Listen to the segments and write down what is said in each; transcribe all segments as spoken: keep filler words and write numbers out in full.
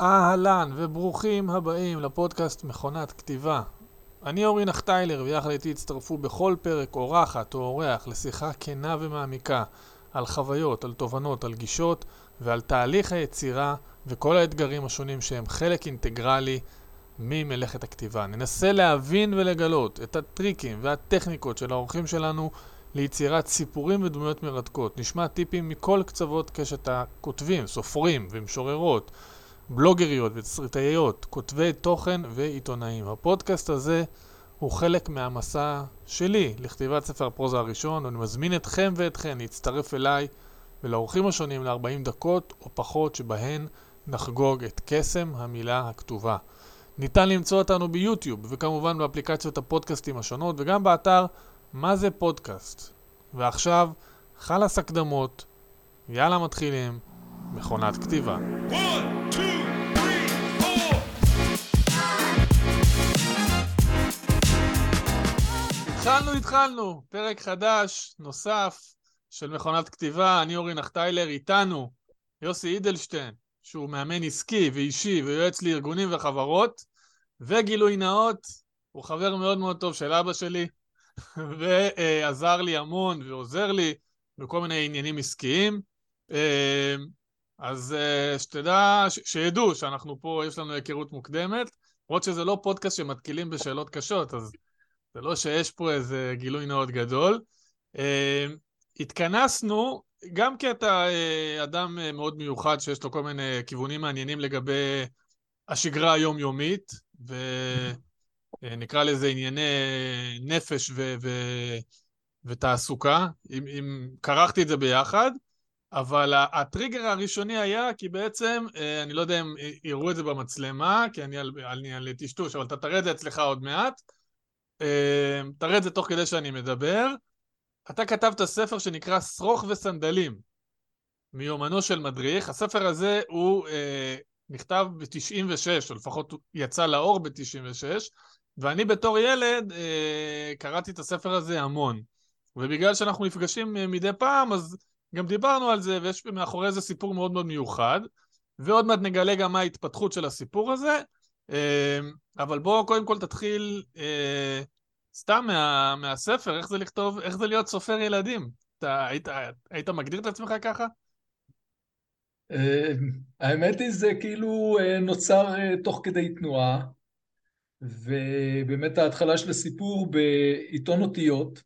אהלן וברוכים הבאים לפודקאסט מכונת כתיבה. אני אורי נכטיילר ויחד איתי הצטרפו בכל פרק אורחת או אורח לשיחה כנה ומעמיקה על חוויות, על תובנות, על גישות ועל תהליך היצירה וכל האתגרים השונים שהם חלק אינטגרלי ממלאכת הכתיבה. ננסה להבין ולגלות את הטריקים והטכניקות של האורחים שלנו ליצירת סיפורים ודמויות מרתקות. נשמע טיפים מכל קצוות קשת הכותבים, סופרים ומשוררות, בלוגריות וסרטאיות, כותבי תוכן ועיתונאים. הפודקאסט הזה הוא חלק מהמסע שלי לכתיבת ספר הפרוזה הראשון, ואני מזמין אתכם ואתכן להצטרף אליי ולאורחים השונים ל-ארבעים דקות או פחות שבהן נחגוג את קסם המילה הכתובה. ניתן למצוא אותנו ביוטיוב וכמובן באפליקציות הפודקאסטים השונות וגם באתר מה זה פודקאסט. ועכשיו חלס הקדמות, יאללה מתחילים, מכונת כתיבה. התחלנו, התחלנו, פרק חדש, נוסף, של מכונת כתיבה. אני אורי נכטיילר, איתנו יוסי אידלשטיין, שהוא מאמן עסקי ואישי ויועץ לארגונים וחברות, וגילוי נאות, הוא חבר מאוד מאוד טוב של אבא שלי, ועזר לי המון ועוזר לי בכל מיני עניינים עסקיים. אז שתדע, שידעו שאנחנו פה, יש לנו היכרות מוקדמת, עוד שזה לא פודקאסט שמתקילים בשאלות קשות, אז זה לא שיש פה איזה גילוי נאות גדול. התכנסנו, גם כי אתה אדם מאוד מיוחד, שיש לו כל מיני כיוונים מעניינים לגבי השגרה היומיומית, ונקרא לזה ענייני נפש ו- ו- ותעסוקה, אם, אם קרחתי את זה ביחד, אבל הטריגר הראשוני היה, כי בעצם, אני לא יודע אם יראו את זה במצלמה, כי אני על, אני על תשטוש, אבל אתה תראה את זה אצלך עוד מעט, תראה את זה תוך כדי שאני מדבר. אתה כתבת ספר שנקרא שרוך וסנדלים, מיומנו של מדריך. הספר הזה הוא אה, נכתב ב-תשעים ושש, או לפחות הוא יצא לאור ב-תשעים ושש, ואני בתור ילד אה, קראתי את הספר הזה המון. ובגלל שאנחנו נפגשים מדי פעם, אז גם דיברנו על זה, ויש מאחורי זה סיפור מאוד מאוד מיוחד, ועוד מעט נגלה גם מה ההתפתחות של הסיפור הזה, אבל בוא קודם כל תתחיל אה, סתם מה, מהספר, איך זה לכתוב, איך זה להיות סופר ילדים? אתה היית, היית מגדיר את עצמך ככה? אה, האמת היא זה כאילו נוצר אה, תוך כדי תנועה, ובאמת ההתחלה של הסיפור בעיתון אותיות,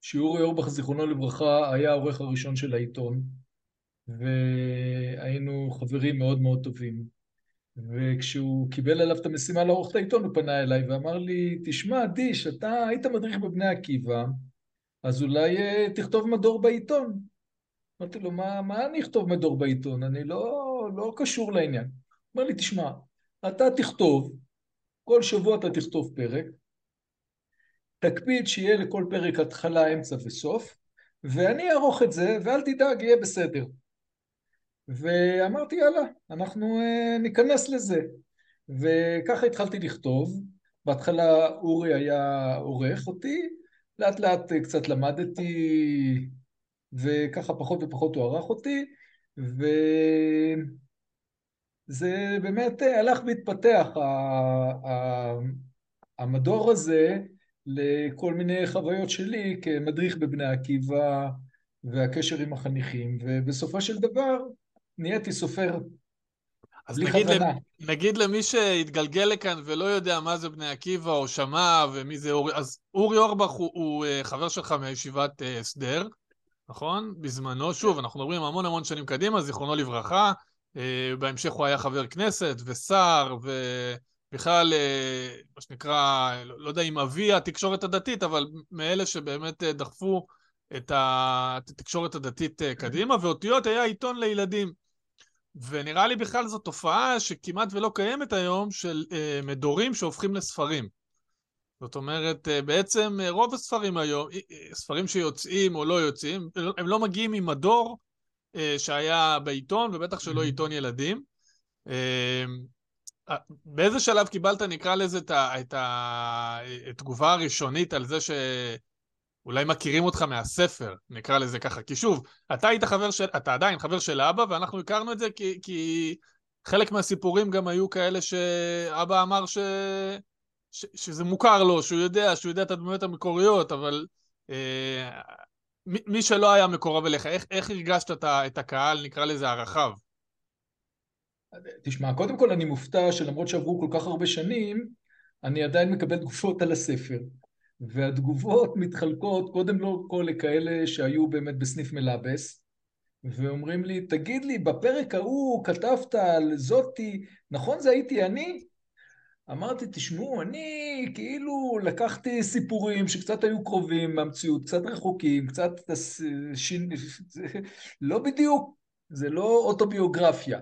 שאורי אורבך זיכרונו לברכה היה העורך הראשון של העיתון, והיינו חברים מאוד מאוד טובים. וכשהוא קיבל עליו את המשימה לערוך את העיתון, הוא פנה אליי ואמר לי, תשמע, דיש, אתה היית מדריך בבני עקיבא, אז אולי תכתוב מדור בעיתון. אמרתי לו, מה, מה אני אכתוב מדור בעיתון? אני לא, לא קשור לעניין. אמר לי, תשמע, אתה תכתוב, כל שבוע אתה תכתוב פרק, תקפיד שיהיה לכל פרק התחלה, אמצע וסוף, ואני אערוך את זה, ואל תדאג, יהיה בסדר. ואמרתי, יאללה, אנחנו ניכנס לזה. וככה התחלתי לכתוב. בהתחלה אורי היה עורך אותי, לאט לאט קצת למדתי, וככה פחות ופחות הוא ערך אותי, וזה באמת הלך והתפתח, המדור הזה, לכל מיני חוויות שלי כמדריך בבני עקיבא, והקשר עם החניכים, ובסופו של דבר, נהייתי סופר בלי חזנה. נגיד למי שהתגלגל לכאן ולא יודע מה זה בני עקיבא או שמע ומי זה אורי, אז אורי אורבך הוא, הוא חבר שלך מישיבת הסדר, נכון? בזמנו, שוב, אנחנו מדברים המון המון שנים קדימה, זיכרונו לברכה, בהמשך הוא היה חבר כנסת ושר ובכלל, מה שנקרא, לא יודע אם אבי התקשורת הדתית, אבל מאלה שבאמת דחפו את התקשורת הדתית קדימה, ואותיות היה עיתון לילדים. ונראה לי בכלל זו תופעה שכמעט ולא קיימת היום, של מדורים שהופכים לספרים. זאת אומרת, בעצם רוב הספרים היום, ספרים שיוצאים או לא יוצאים, הם לא מגיעים עם מדור שהיה בעיתון, ובטח שלא עיתון ילדים. באיזה שלב קיבלת, נקרא לזה, את התגובה הראשונית על זה ש... אולי מכירים אותך מהספר, נקרא לזה ככה, כי שוב, אתה היית חבר של, אתה עדיין חבר של אבא, ואנחנו הכרנו את זה כי, כי חלק מהסיפורים גם היו כאלה שאבא אמר ש... ש... שזה מוכר לו, שהוא יודע, שהוא יודע את הדמויות המקוריות, אבל אה, מי שלא היה מקורב אליך, איך, איך הרגשת את, את הקהל, נקרא לזה הרחב? תשמע, קודם כל אני מופתע שלמרות שעברו כל כך הרבה שנים, אני עדיין מקבל תגובות על הספר. והתגובות מתחלקות קודם לא כל לכאלה שהיו באמת בסניף מלאבס, ואומרים לי, תגיד לי, בפרק ההוא כתבת על זאתי, נכון זה הייתי אני? אמרתי, תשמעו, אני כאילו לקחתי סיפורים שקצת היו קרובים מהמציאות, קצת רחוקים, קצת לא בדיוק, זה לא אוטוביוגרפיה.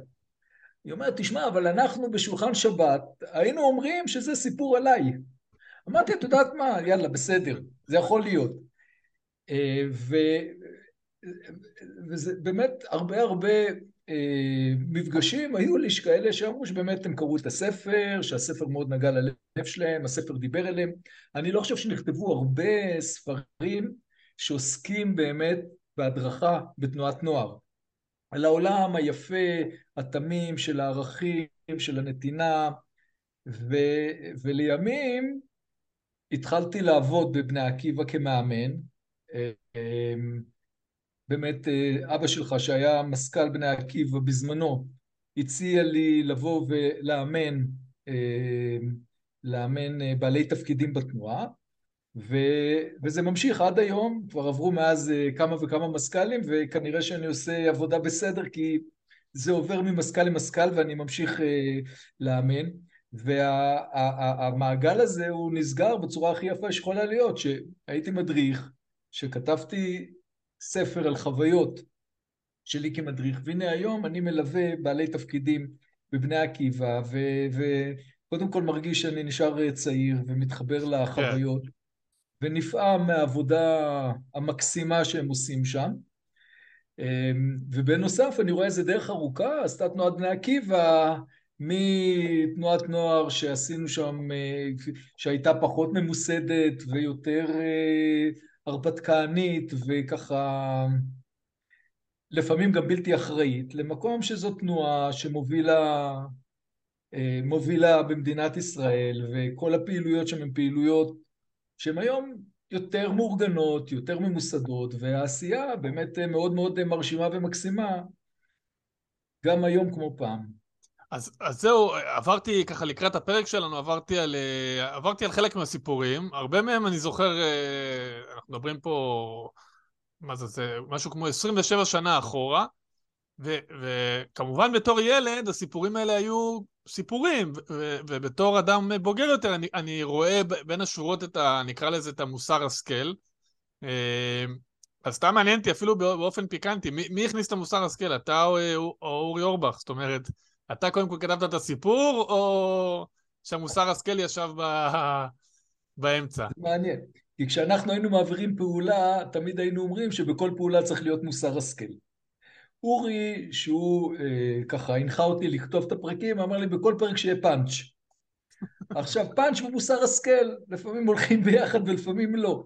היא אומרת, תשמע, אבל אנחנו בשולחן שבת, היינו אומרים שזה סיפור עליי. אמרתי, את יודעת מה? יאללה, בסדר, זה יכול להיות. ו... וזה באמת הרבה הרבה מפגשים היו לי שכאלה שאמרו שבאמת הם קראו את הספר, שהספר מאוד נגע ללב שלהם, הספר דיבר אליהם. אני לא חושב שנכתבו הרבה ספרים שעוסקים באמת בהדרכה בתנועת נוער. על העולם היפה, התמים של הערכים, של הנתינה, ו... ולימים התחלתי לעבוד בבני עקיבא כמאמן. באמת אבא שלך שהיה מזכ"ל בני עקיבא בזמנו, הציע לי לבוא ולאמן לאמן בעלי תפקידים בתנועה, וזה ממשיך עד היום, כבר עברו מאז כמה וכמה מזכ"לים, וכנראה שאני עושה עבודה בסדר, כי זה עובר ממזכ"ל למזכ"ל ואני ממשיך לאמן, והמעגל הזה הוא נסגר בצורה הכי יפה שיכולה להיות, שהייתי מדריך, שכתבתי ספר על חוויות שלי כמדריך, והנה היום אני מלווה בעלי תפקידים בבני עקיבא, וקודם כל מרגיש שאני נשאר צעיר ומתחבר לחוויות, ונפעם מהעבודה המקסימה שהם עושים שם, ובנוסף אני רואה איזה דרך ארוכה, עשתה תנועת בני עקיבא, מתנועת נוער שעשינו שם, שהייתה פחות ממוסדת ויותר הרפתקנית וככה לפעמים גם בלתי אחראית, למקום שזו תנועה שמובילה מובילה במדינת ישראל, וכל הפעילויות שם הן פעילויות שהן היום יותר מאורגנות, יותר ממוסדות, והעשייה באמת מאוד מאוד מרשימה ומקסימה, גם היום כמו פעם. אז, אז זהו, עברתי ככה לקראת הפרק שלנו, עברתי על, עברתי על חלק מהסיפורים, הרבה מהם אני זוכר, אנחנו מדברים פה, מה זה, זה משהו כמו עשרים ושבע שנה אחורה, ו, וכמובן בתור ילד הסיפורים האלה היו סיפורים, ו, ובתור אדם בוגר יותר אני, אני רואה בין השורות את ה, נקרא לזה את המוסר השכל, אז אתה מעניינתי אפילו באופן פיקנטי, מי, מי הכניס את המוסר השכל, אתה או, או, או אורי אורבך, זאת אומרת, אתה קודם כל כתבת את הסיפור, או שהמוסר השכל ישב ב... באמצע? זה מעניין, כי כשאנחנו היינו מעבירים פעולה, תמיד היינו אומרים שבכל פעולה צריך להיות מוסר השכל. אורי, שהוא אה, ככה, הנחה אותי לכתוב את הפרקים, אמר לי, בכל פרק שיהיה פאנץ'. עכשיו, פאנץ' ומוסר השכל, לפעמים הולכים ביחד ולפעמים לא.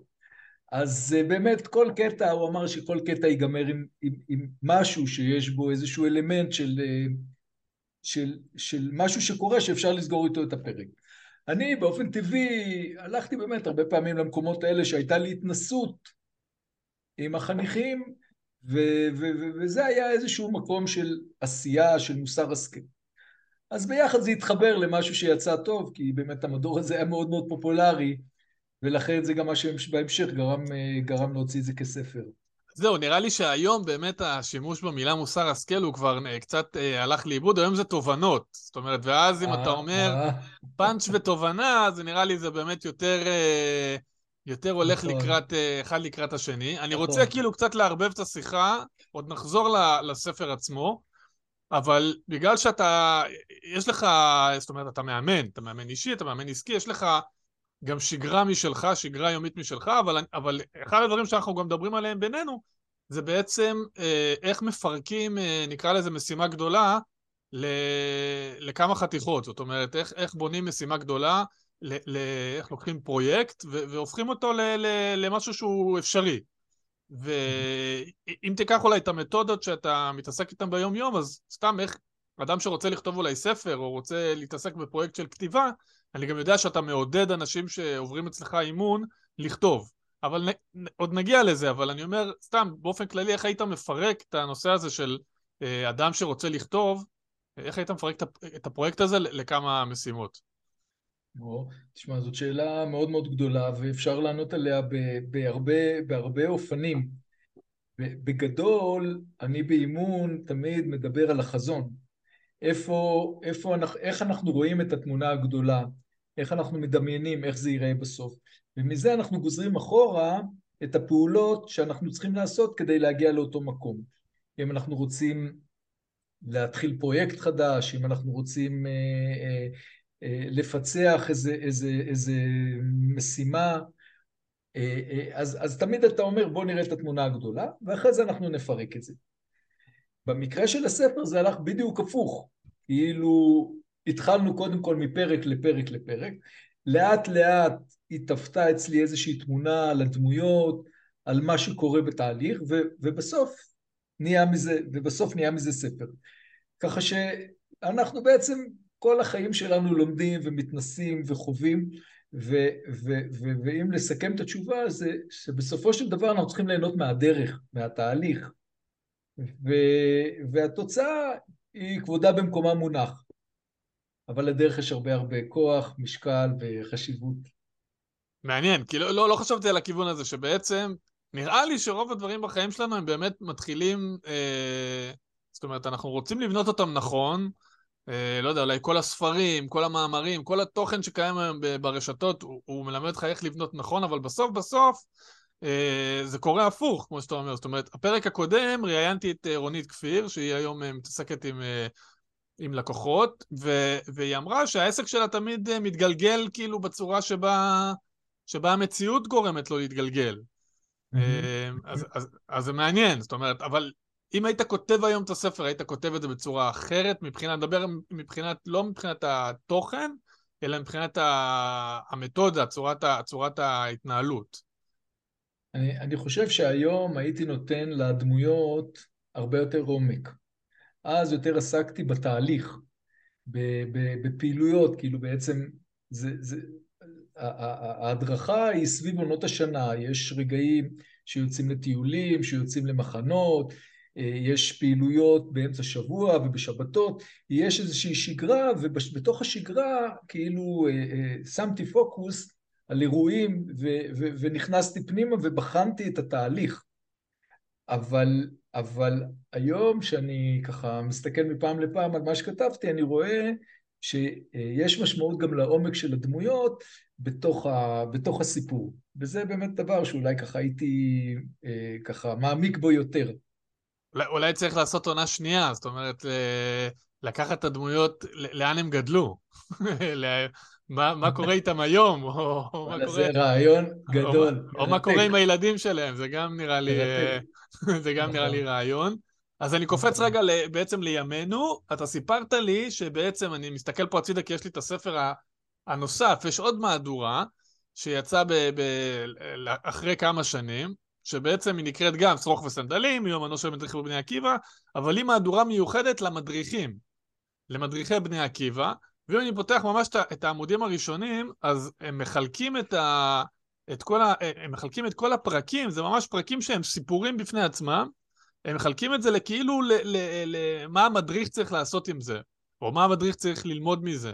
אז אה, באמת, כל קטע, הוא אמר שכל קטע ייגמר עם, עם, עם משהו שיש בו, איזשהו אלמנט של... אה, של, של משהו שקורה שאפשר לסגור איתו את הפרק. אני באופן טבעי הלכתי באמת הרבה פעמים למקומות האלה שהייתה לי התנסות עם החניכים, ו- ו- ו- וזה היה איזשהו מקום של עשייה, של מוסר השכל. אז ביחד זה התחבר למשהו שיצא טוב, כי באמת המדור הזה היה מאוד מאוד פופולרי, ולכן זה גם מה שבהמשך גרם, גרם להוציא את זה כספר. זהו, נראה לי שהיום באמת השימוש במילה מוסר השכל הוא כבר קצת הלך לאיבוד, היום זה תובנות, זאת אומרת, ואז אם אתה אומר פאנץ' ותובנה, אז נראה לי זה באמת יותר הולך לקראת, אחד לקראת השני. אני רוצה כאילו קצת לערבב את השיחה, עוד נחזור לספר עצמו, אבל בגלל שאתה, יש לך, זאת אומרת, אתה מאמן, אתה מאמן אישי, אתה מאמן עסקי, יש לך גם שגרה משלך, שגרה יומית משלך, אבל, אבל אחד הדברים שאנחנו גם מדברים עליהם בינינו, זה בעצם איך מפרקים, נקרא לזה משימה גדולה, ל, לכמה חתיכות, זאת אומרת, איך, איך בונים משימה גדולה, ל, ל, איך לוקחים פרויקט, ו, והופכים אותו ל, ל, למשהו שהוא אפשרי. ואם תיקח אולי את המתודות שאתה מתעסק איתם ביום יום, אז סתם איך אדם שרוצה לכתוב אולי ספר, או רוצה להתעסק בפרויקט של כתיבה, אני גם יודע שאתה מעודד אנשים שעוברים אצלך אימון לכתוב. אבל נ, עוד נגיע לזה, אבל אני אומר, סתם, באופן כללי, איך היית מפרק את הנושא הזה של אה, אדם שרוצה לכתוב, איך היית מפרק את הפרויקט הזה לכמה משימות? בוא, תשמע, זאת שאלה מאוד מאוד גדולה, ואפשר לענות עליה בהרבה, בהרבה אופנים. בגדול, אני באימון תמיד מדבר על החזון. איפה, איפה, איך אנחנו רואים את התמונה הגדולה, איך אנחנו מדמיינים, איך זה ייראה בסוף. ומזה אנחנו גוזרים אחורה את הפעולות שאנחנו צריכים לעשות כדי להגיע לאותו מקום. אם אנחנו רוצים להתחיל פרויקט חדש, אם אנחנו רוצים אה, אה, אה, לפצח איזה, איזה, איזה משימה, אה, אה, אז, אז תמיד אתה אומר, בוא נראה את התמונה הגדולה, ואחרי זה אנחנו נפרק את זה. במקרה של הספר זה הלך בדיוק הפוך, כאילו התחלנו קודם כל מפרק לפרק לפרק, לאט לאט התאפתה אצלי איזושהי תמונה על הדמויות, על מה שקורה בתהליך, ו, ובסוף, נהיה מזה, ובסוף נהיה מזה ספר. ככה שאנחנו בעצם כל החיים שלנו לומדים ומתנסים וחווים, ו, ו, ו, ואם לסכם את התשובה זה שבסופו של דבר אנחנו צריכים ליהנות מהדרך, מהתהליך, ו, והתוצאה היא כבודה במקומה מונח. אבל לדרך יש הרבה הרבה כוח, משקל וחשיבות. מעניין, כי לא, לא, לא חשבתי על הכיוון הזה, שבעצם נראה לי שרוב הדברים בחיים שלנו הם באמת מתחילים, אה, זאת אומרת, אנחנו רוצים לבנות אותם נכון, אה, לא יודע, אולי כל הספרים, כל המאמרים, כל התוכן שקיים היום ברשתות, הוא, הוא מלמד לך איך לבנות נכון, אבל בסוף בסוף אה, זה קורה הפוך, כמו שאתה אומר. זאת אומרת, הפרק הקודם ראיינתי את רונית כפיר, שהיא היום מתעסקת עם... אה, עם לקוחות, ו- והיא אמרה שהעסק שלה תמיד מתגלגל כאילו בצורה שבה, שבה המציאות גורמת לו להתגלגל. Mm-hmm. אז, אז, אז זה מעניין, זאת אומרת, אבל אם היית כותב היום את הספר, היית כותב את זה בצורה אחרת, מבחינת, דבר, מבחינת, לא מבחינת התוכן, אלא מבחינת ה- המתודה, צורת, ה- צורת ההתנהלות. אני, אני חושב שהיום הייתי נותן לדמויות הרבה יותר עומק. אז יותר עסקתי בתהליך, בפעילויות, כאילו בעצם זה, זה, ההדרכה היא סביב עונות השנה, יש רגעים שיוצאים לטיולים, שיוצאים למחנות, יש פעילויות באמצע שבוע ובשבתות, יש איזושהי שגרה, ובתוך השגרה כאילו שמתי פוקוס על אירועים, ו, ו, ונכנסתי פנימה ובחנתי את התהליך, אבל... אבל היום שאני ככה מסתכל מפעם לפעם על מה שכתבתי, אני רואה שיש משמעות גם לעומק של הדמויות בתוך, ה, בתוך הסיפור. וזה באמת דבר שאולי ככה הייתי אה, ככה מעמיק בו יותר. אולי, אולי צריך לעשות עונה שנייה, זאת אומרת, לקחת את הדמויות, לאן הם גדלו? מה, מה קורה איתם היום? או, או מה קורה... זה רעיון גדול. או, או מה קורה עם הילדים שלהם, זה גם נראה לי... זה גם נראה לי רעיון. אז אני קופץ רגע בעצם לימינו, אתה סיפרת לי שבעצם, אני מסתכל פה הצידה, כי יש לי את הספר הנוסף, יש עוד מהדורה, שיצא אחרי כמה שנים, שבעצם היא נקראת גם שרוך וסנדלים, יומנו של מדריך בבני עקיבא, אבל היא מהדורה מיוחדת למדריכים, למדריכי בני עקיבא, ואם אני פותח ממש את העמודים הראשונים, אז הם מחלקים את ה... את כל ה... הם מחלקים את כל הפרקים, זה ממש פרקים שהם סיפורים בפני עצמם, הם מחלקים את זה לכאילו ל... ל... ל... מה המדריך צריך לעשות עם זה, או מה המדריך צריך ללמוד מזה.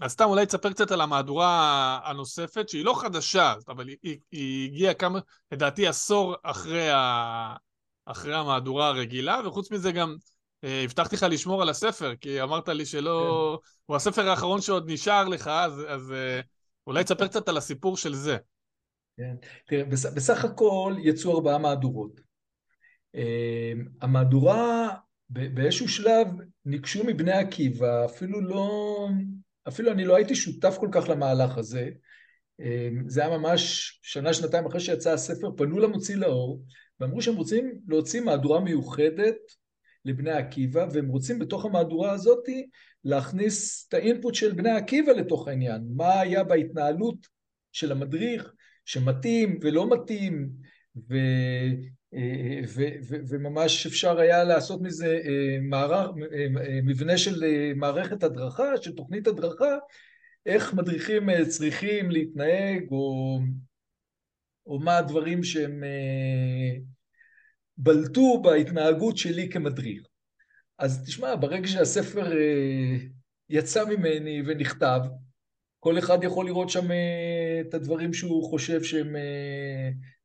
אז סתם אולי תספר קצת על המהדורה הנוספת, שהיא לא חדשה, אבל היא, היא... היא הגיעה כמה, לדעתי עשור אחרי, ה... אחרי המהדורה הרגילה, וחוץ מזה גם הבטחתי לך לשמור על הספר, כי אמרת לי שלא, כן. הוא הספר האחרון שעוד נשאר לך, אז... אז... אולי תספר קצת על הסיפור של זה. כן. תראה, בסך הכל יצאו ארבעה מהדורות. המהדורה באיזשהו שלב ניקשו מבני עקיבא, אפילו לא, אפילו אני לא הייתי שותף כל כך למהלך הזה. זה היה ממש שנה, שנתיים אחרי שיצא הספר, פנו למוציא לאור, ואמרו שהם רוצים להוציא מהדורה מיוחדת לבני עקיבא, והם רוצים בתוך המהדורה הזאת להכניס את האינפוט של בני עקיבא לתוך העניין, מה היה בהתנהלות של המדריך, שמתאים ולא מתאים, וממש אפשר היה לעשות מזה מבנה של מערכת הדרכה, של תוכנית הדרכה, איך מדריכים צריכים להתנהג, או, או מה הדברים שהם בלטו בהתנהגות שלי כמדריך. אז תשמע, ברגע שהספר יצא ממני ונכתב, כל אחד יכול לראות שם את הדברים שהוא חושב שהם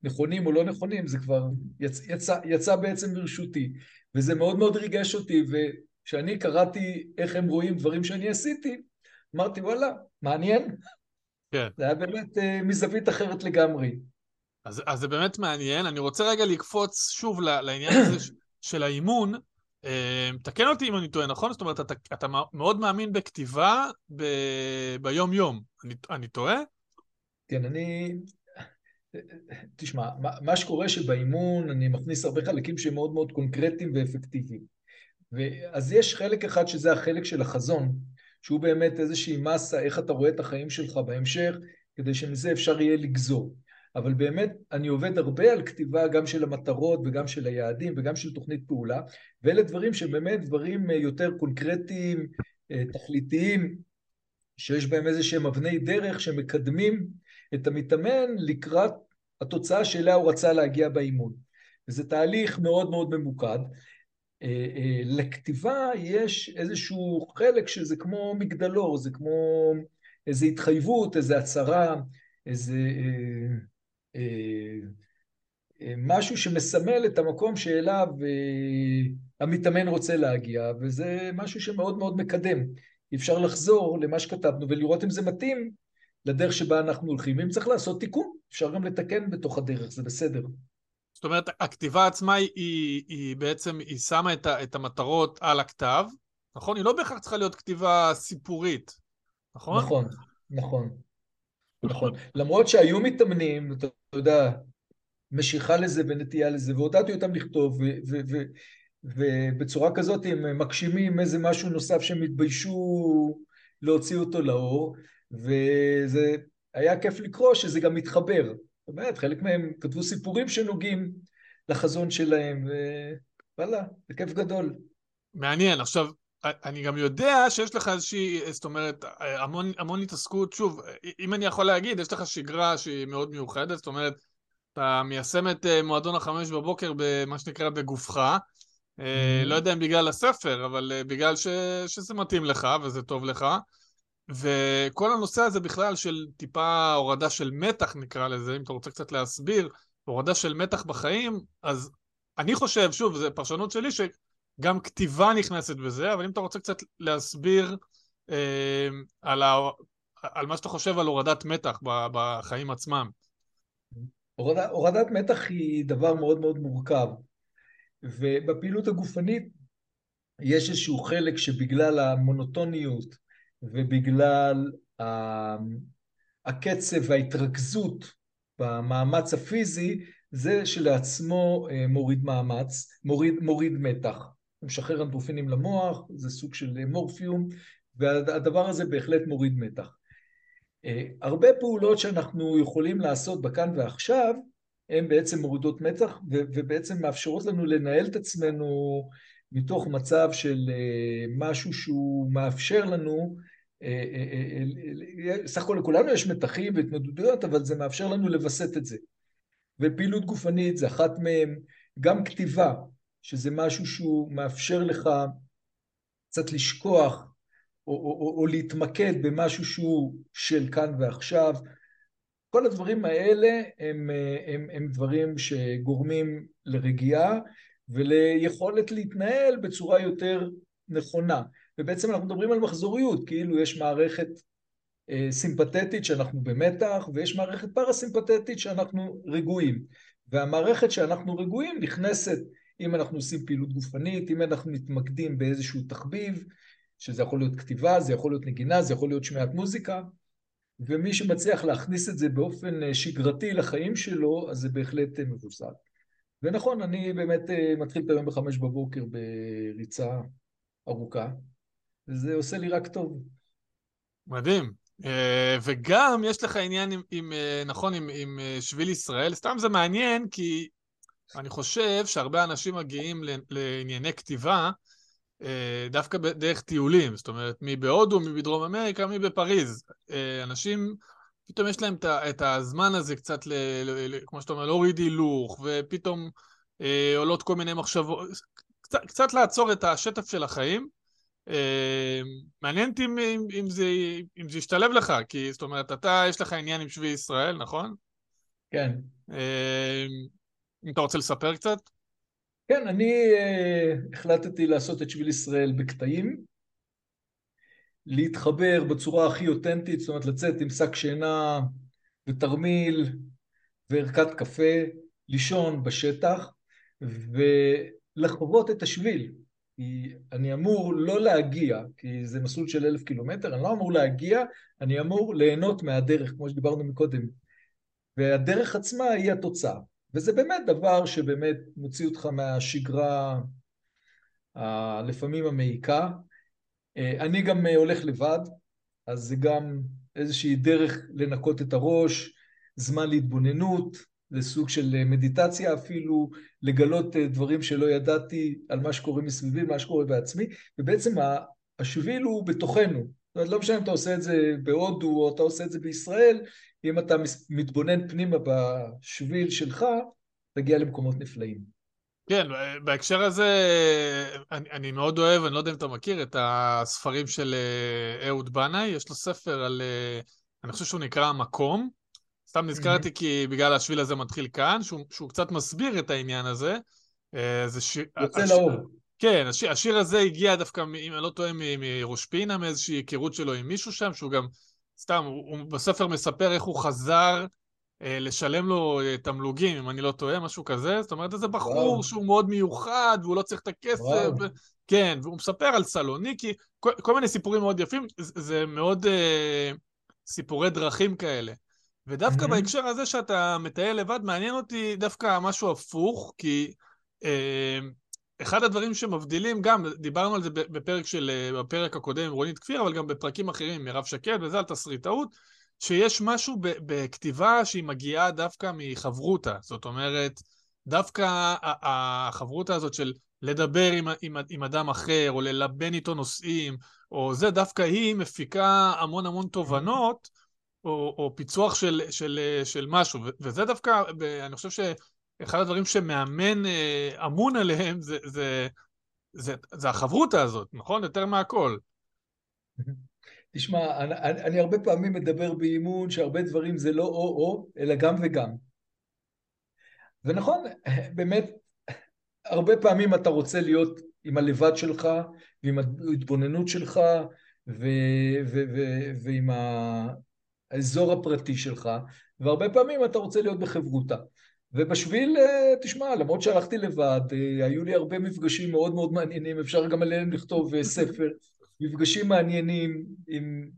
נכונים או לא נכונים, זה כבר יצא, יצא, יצא בעצם ברשותי, וזה מאוד מאוד ריגש אותי, וכשאני קראתי איך הם רואים דברים שאני עשיתי, אמרתי, וואלה, מעניין. כן. זה היה באמת מזווית אחרת לגמרי. אז, אז זה באמת מעניין, אני רוצה רגע לקפוץ שוב לעניין הזה של האימון, תקן אותי אם אני טועה, נכון? זאת אומרת, אתה, אתה מאוד מאמין בכתיבה ב, ביום יום. אני, אני טועה? כן, אני... תשמע, מה, מה שקורה שבאימון אני מכניס הרבה חלקים שהם מאוד מאוד קונקרטיים ואפקטיביים. אז יש חלק אחד שזה החלק של החזון, שהוא באמת איזושהי מסה, איך אתה רואה את החיים שלך בהמשך, כדי שמזה אפשר יהיה לגזור. אבל באמת אני עובד הרבה על כתיבה גם של המטרות וגם של היעדים וגם של תוכנית פעולה, ואלה דברים שבאמת דברים יותר קונקרטיים, תכליתיים, שיש בהם איזה שהם אבני דרך שמקדמים את המתאמן לקראת התוצאה שאליה הוא רצה להגיע באימון. וזה תהליך מאוד מאוד ממוקד. לכתיבה יש איזשהו חלק שזה כמו מגדלור, זה כמו איזו התחייבות, איזו הצהרה, איזו... משהו שמסמל את המקום שאליו המתאמן רוצה להגיע, וזה משהו שמאוד מאוד מקדם. אפשר לחזור למה שכתבנו ולראות אם זה מתאים לדרך שבה אנחנו הולכים. אם צריך לעשות תיקון, אפשר גם לתקן בתוך הדרך, זה בסדר. זאת אומרת, הכתיבה עצמה היא, היא בעצם, היא שמה את, את המטרות על הכתב, נכון? היא לא בהכרח צריכה להיות כתיבה סיפורית, נכון? נכון, נכון. נכון. למרות שהיו מתאמנים, אתה יודע, משיכה לזה ונטייה לזה, והודעתי אותם לכתוב, ובצורה כזאת הם מקשימים איזה משהו נוסף שהם התביישו להוציא אותו לאור, וזה היה כיף לקרוא שזה גם מתחבר. זאת אומרת, חלק מהם כתבו סיפורים שנוגעים לחזון שלהם, ווואלה, זה כיף גדול. מעניין, עכשיו... אני גם יודע שיש לך איזושהי, זאת אומרת, המון, המון התעסקות, שוב, אם אני יכול להגיד, יש לך שגרה שהיא מאוד מיוחדת, זאת אומרת, אתה מיישם את מועדון החמש בבוקר במה שנקרא בגופך, mm-hmm. לא יודע אם בגלל הספר, אבל בגלל ש, שזה מתאים לך וזה טוב לך, וכל הנושא הזה בכלל של טיפה הורדה של מתח נקרא לזה, אם אתה רוצה קצת להסביר, הורדה של מתח בחיים, אז אני חושב, שוב, זה פרשנות שלי ש... גם כתיבה נכנסת בזה, אבל אם אתה רוצה קצת להסביר אה, על, ה... על מה שאתה חושב על הורדת מתח בחיים עצמם. הורד... הורדת מתח היא דבר מאוד מאוד מורכב, ובפעילות הגופנית יש איזשהו חלק שבגלל המונוטוניות ובגלל ה... הקצב וההתרכזות במאמץ הפיזי, זה שלעצמו מוריד מאמץ, מוריד, מוריד מתח. משחרר אנדרופינים למוח, זה סוג של מורפיום, והדבר הזה בהחלט מוריד מתח. הרבה פעולות שאנחנו יכולים לעשות בכאן ועכשיו, הן בעצם מורידות מתח, ובעצם מאפשרות לנו לנהל את עצמנו מתוך מצב של משהו שהוא מאפשר לנו, סך הכל לכולנו יש מתחים והתמודדויות, אבל זה מאפשר לנו לבסט את זה. ופעילות גופנית זה אחת מהם, גם כתיבה, שזה משהו שהוא מאפשר לך קצת לשכוח, או, או, או להתמקד במשהו שהוא של כאן ועכשיו. כל הדברים האלה הם, הם, הם דברים שגורמים לרגיעה, וליכולת להתנהל בצורה יותר נכונה. ובעצם אנחנו מדברים על מחזוריות, כאילו יש מערכת סימפתטית שאנחנו במתח, ויש מערכת פרסימפתטית שאנחנו רגועים. והמערכת שאנחנו רגועים נכנסת, אם אנחנו עושים פעילות גופנית, אם אנחנו מתמקדים באיזשהו תחביב, שזה יכול להיות כתיבה, זה יכול להיות נגינה, זה יכול להיות שמיעת מוזיקה, ומי שמצליח להכניס את זה באופן שגרתי לחיים שלו, אז זה בהחלט מבוסד. ונכון, אני באמת מתחיל את היום בחמש בבוקר בריצה ארוכה, וזה עושה לי רק טוב. מדהים. וגם יש לך עניין עם, עם נכון, עם, עם שביל ישראל. סתם זה מעניין, כי אני חושב שהרבה אנשים מגיעים לענייני כתיבה, דווקא דרך טיולים, זאת אומרת, מי בהודו, מי בדרום אמריקה, מי בפריז. אנשים, פתאום יש להם את הזמן הזה קצת, ל, ל, כמו שאתה אומר, להוריד הילוך, ופתאום אה, עולות כל מיני מחשבות, קצת, קצת לעצור את השטף של החיים. אה, מעניין אותי אם, אם, זה, אם זה ישתלב לך, כי זאת אומרת, אתה, יש לך עניין עם שבי ישראל, נכון? כן. אה, אם אתה רוצה לספר קצת? כן, אני uh, החלטתי לעשות את שביל ישראל בקטעים, להתחבר בצורה הכי אותנטית, זאת אומרת לצאת עם שק שינה ותרמיל וערכת קפה, לישון בשטח ולחוות את השביל. אני אמור לא להגיע, כי זה מסלול של אלף קילומטר, אני לא אמור להגיע, אני אמור ליהנות מהדרך, כמו שדיברנו מקודם. והדרך עצמה היא התוצאה. וזה באמת דבר שבאמת מוציא אותך מהשגרה, לפעמים המעיקה. אני גם הולך לבד, אז זה גם איזושהי דרך לנקות את הראש, זמן להתבוננות, לסוג של מדיטציה אפילו, לגלות דברים שלא ידעתי על מה שקורה מסביבי, מה שקורה בעצמי, ובעצם השביל הוא בתוכנו. זאת אומרת, לא משנה אם אתה עושה את זה בהודו או אתה עושה את זה בישראל, אם אתה מתבונן פנימה בשביל שלך, תגיע למקומות נפלאים. כן, בהקשר הזה, אני, אני מאוד אוהב, אני לא יודע אם אתה מכיר, את הספרים של אהוד בני, יש לו ספר על, אני חושב שהוא נקרא המקום, סתם נזכרתי mm-hmm. כי בגלל השביל הזה מתחיל כאן, שהוא, שהוא קצת מסביר את העניין הזה. זה ש... יוצא הש... לאור. כן, השיר, השיר הזה הגיע דווקא, אם אני לא טועה, מראש פינה, מאיזושהי היכרות שלו עם מישהו שם, שהוא גם, סתם, הוא, הוא בספר מספר איך הוא חזר אה, לשלם לו אה, תמלוגים, אם אני לא טועה, משהו כזה, זאת אומרת, איזה בחור וואו. שהוא מאוד מיוחד, והוא לא צריך את הכסף, ו... כן, והוא מספר על סלוניקי, כל, כל מיני סיפורים מאוד יפים, זה, זה מאוד אה, סיפורי דרכים כאלה. ודווקא mm-hmm. בהקשר הזה שאתה מטייל לבד, מעניין אותי דווקא משהו הפוך, כי... אה, אחד הדברים שמבדילים, גם דיברנו על זה בפרק של, בפרק הקודם עם רונית כפיר, אבל גם בפרקים אחרים, מירב שקד, וזה על תסריטאות, שיש משהו בכתיבה שהיא מגיעה דווקא מחברותה. זאת אומרת, דווקא החברותה הזאת של לדבר עם, עם, עם אדם אחר, או ללבן איתו נושאים, או זה דווקא היא מפיקה המון המון תובנות, או, או פיצוח של, של, של משהו. וזה דווקא, אני חושב ש... אחד הדברים שמאמן אמון עליהם, זה, זה, זה, זה החברות הזאת, נכון? יותר מהכל. תשמע, אני, אני הרבה פעמים מדבר באימון, שהרבה דברים זה לא או-או, אלא גם וגם. ונכון, באמת, הרבה פעמים אתה רוצה להיות עם הלבד שלך, ועם ההתבוננות שלך, ו, ו, ו, ועם האזור הפרטי שלך, והרבה פעמים אתה רוצה להיות בחברותה. ובשביל, תשמע, למרות שהלכתי לבד, היו לי הרבה מפגשים מאוד מאוד מעניינים, אפשר גם עליהם לכתוב ספר, מפגשים מעניינים עם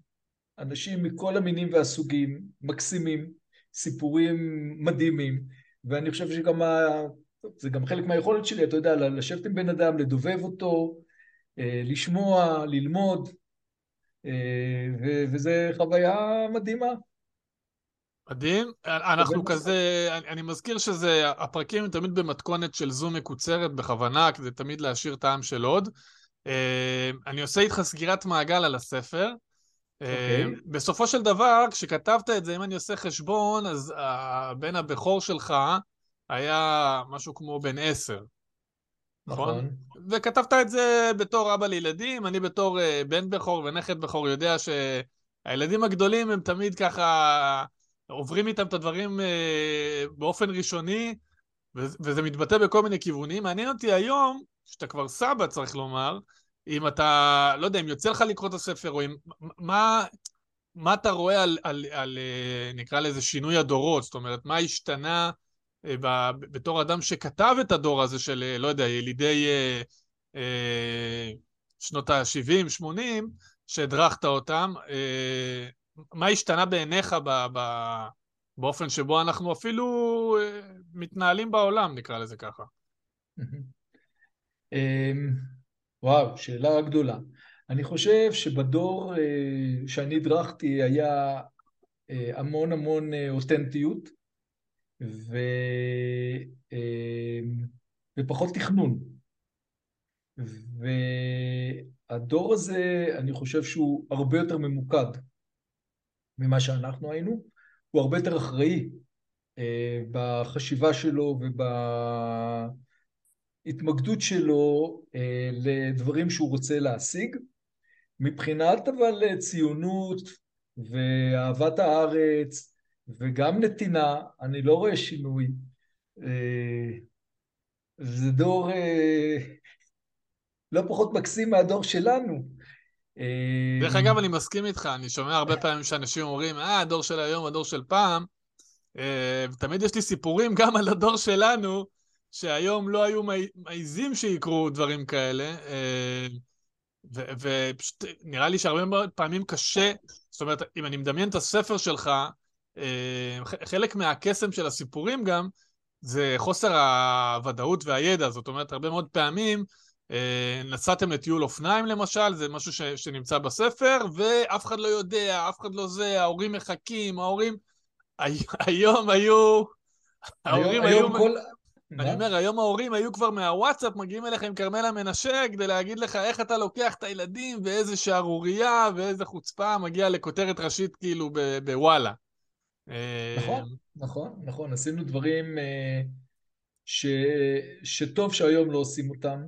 אנשים מכל המינים והסוגים, מקסימים, סיפורים מדהימים, ואני חושב שגם, זה גם חלק מהיכולת שלי, אתה יודע, לשבת עם בן אדם, לדובב אותו, לשמוע, ללמוד, וזו חוויה מדהימה. מדהים, אנחנו כזה, אני, אני מזכיר שזה, הפרקים תמיד במתכונת של זום מקוצרת בכוונה, כדי תמיד להשאיר טעם של עוד. אני עושה איתך סגירת מעגל על הספר. Okay. בסופו של דבר, כשכתבת את זה, אם אני עושה חשבון, אז הבן הבכור שלך היה משהו כמו בן עשר. נכון. וכתבת את זה בתור אבא לילדים, אני בתור בן בכור ונכד בכור יודע שהילדים הגדולים הם תמיד ככה... עוברים איתם את הדברים אה, באופן ראשוני, ו- וזה מתבטא בכל מיני כיוונים. מעניין אותי היום, שאתה כבר סבא צריך לומר, אם אתה, לא יודע, אם יוצא לך לקרוא את הספר, או אם, מה, מה אתה רואה על, על, על, נקרא לזה שינוי הדורות, זאת אומרת, מה השתנה אה, ב- בתור אדם שכתב את הדור הזה של, לא יודע, ילידי אה, אה, שנות ה-שבעים שמונים, שהדרכת אותם, אה, מה השתנה בעיניך ב, ב, באופן שבו אנחנו אפילו מתנהלים בעולם, נקרא לזה ככה? וואו, שאלה גדולה. אני חושב שבדור שאני דרכתי היה המון המון אותנטיות, ו... ופחות תכנון. והדור הזה, אני חושב שהוא הרבה יותר ממוקד ממה שאנחנו היינו, הוא הרבה יותר אחראי בחשיבה שלו ובהתמקדות שלו לדברים שהוא רוצה להשיג, מבחינת אבל ציונות ואהבת הארץ וגם נתינה, אני לא רואה שינוי. זה דור לא פחות מקסים מהדור שלנו. דרך אגב, אני מסכים איתך, אני שומע הרבה פעמים שאנשים אומרים, אה, הדור של היום, הדור של פעם, ותמיד יש לי סיפורים גם על הדור שלנו, שהיום לא היו מעיזים שיקרו דברים כאלה, ופשוט נראה לי שהרבה מאוד פעמים קשה, זאת אומרת, אם אני מדמיין את הספר שלך, חלק מהקסם של הסיפורים גם, זה חוסר הוודאות והידע, זאת אומרת, הרבה מאוד פעמים, נסעתם לטיול אופניים למשל, זה משהו ש, שנמצא בספר, ואף אחד לא יודע, אף אחד לא זה, ההורים מחכים, ההורים, היום היו, ההורים היו, אני אומר, היום ההורים היו כבר מהוואטסאפ, מגיעים אליך עם קרמלה מנשה, כדי להגיד לך איך אתה לוקח את הילדים, ואיזה שערוריה, ואיזה חוצפה, מגיע לכותרת ראשית כאילו בוואלה. נכון, נכון, נכון, עשינו דברים שטוב שהיום לא עושים אותם,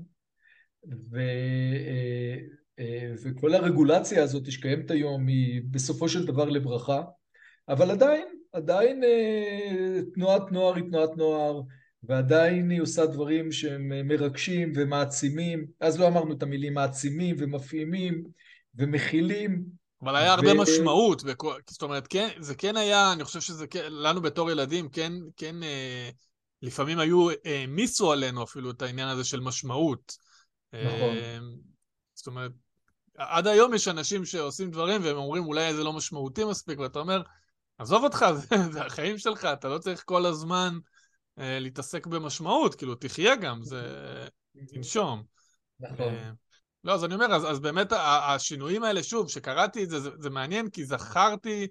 ו, וכל הרגולציה הזאת שקיימת היום היא בסופו של דבר לברכה, אבל עדיין, עדיין תנועת נוער היא תנועת נוער, ועדיין היא עושה דברים שהם מרגשים ומעצימים, אז לא אמרנו את המילים מעצימים ומפעימים ומכילים. אבל היה הרבה ו... משמעות, וכו... זאת אומרת, כן, זה כן היה, אני חושב שזה כן, לנו בתור ילדים, כן, כן לפעמים היו, מיסו עלינו אפילו את העניין הזה של משמעות. נכון. זאת אומרת, עד היום יש אנשים שעושים דברים והם אומרים אולי זה לא משמעותי מספיק, ואתה אומר, עזוב אותך, זה החיים שלך, אתה לא צריך כל הזמן להתעסק במשמעות, כאילו תחיה גם, זה תנשום. נכון. לא, אז אני אומר, אז באמת השינויים האלה, שוב, שקראתי את זה, זה מעניין, כי זכרתי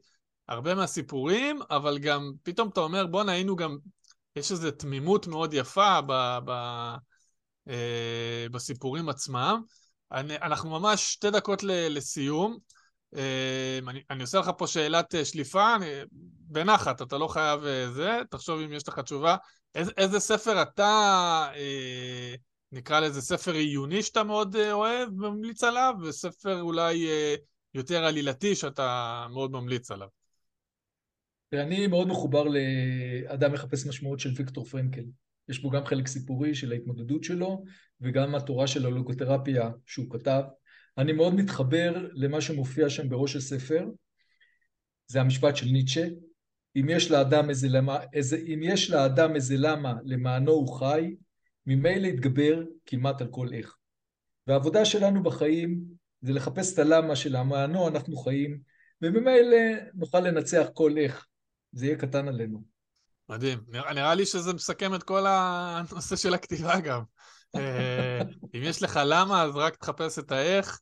הרבה מהסיפורים, אבל גם פתאום אתה אומר, בוא נהיינו גם, יש איזו תמימות מאוד יפה ב... בסיפורים עצמם. אנחנו ממש שתי דקות לסיום. אני, אני עושה לך פה שאלת שליפה, אני, בנחת, אתה לא חייב זה, תחשוב אם יש לך תשובה. איזה, איזה ספר אתה, אה, נקרא לאיזה ספר עיוני שאתה מאוד אוהב, ממליץ עליו, וספר אולי אה, יותר עלילתי שאתה מאוד ממליץ עליו? אני מאוד מחובר לאדם מחפש משמעות של ויקטור פרנקל. יש בו גם חלק סיפורי של ההתמודדות שלו, וגם התורה של הלוגותרפיה שהוא כתב. אני מאוד מתחבר למה שמופיע שם בראש הספר, זה המשפט של ניטשה, אם יש לאדם איזה למה, איזה, אם יש לאדם איזה למה למענו הוא חי, ממילא יתגבר כמעט על כל איך. והעבודה שלנו בחיים זה לחפש את הלמה של המענו אנחנו חיים, וממילא נוכל לנצח כל איך, זה יהיה קטן עלינו. מדהים. נראה לי שזה מסכם את כל הנושא של הכתיבה גם. אם יש לך למה, אז רק תחפש את האיך.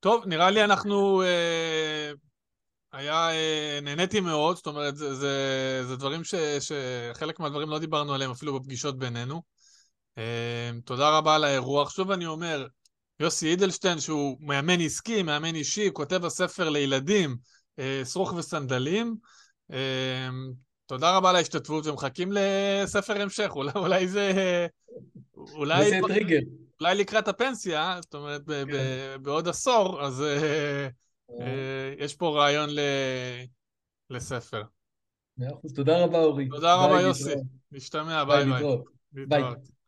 טוב, נראה לי אנחנו... היה... נהניתי מאוד, זאת אומרת, זה, זה, זה דברים ש, שחלק מהדברים לא דיברנו עליהם, אפילו בפגישות בינינו. תודה רבה על האירוע. עכשיו אני אומר, יוסי אידלשטיין, שהוא מאמן עסקי, מאמן אישי, כותב הספר לילדים, שרוך וסנדלים, תודה רבה על ההשתתפות, ומחכים לספר המשך, אולי זה, אולי לקראת הפנסיה, זאת אומרת בעוד עשור, אז יש פה רעיון לספר. תודה רבה אורי. תודה רבה יוסי, נשתמע, ביי ביי.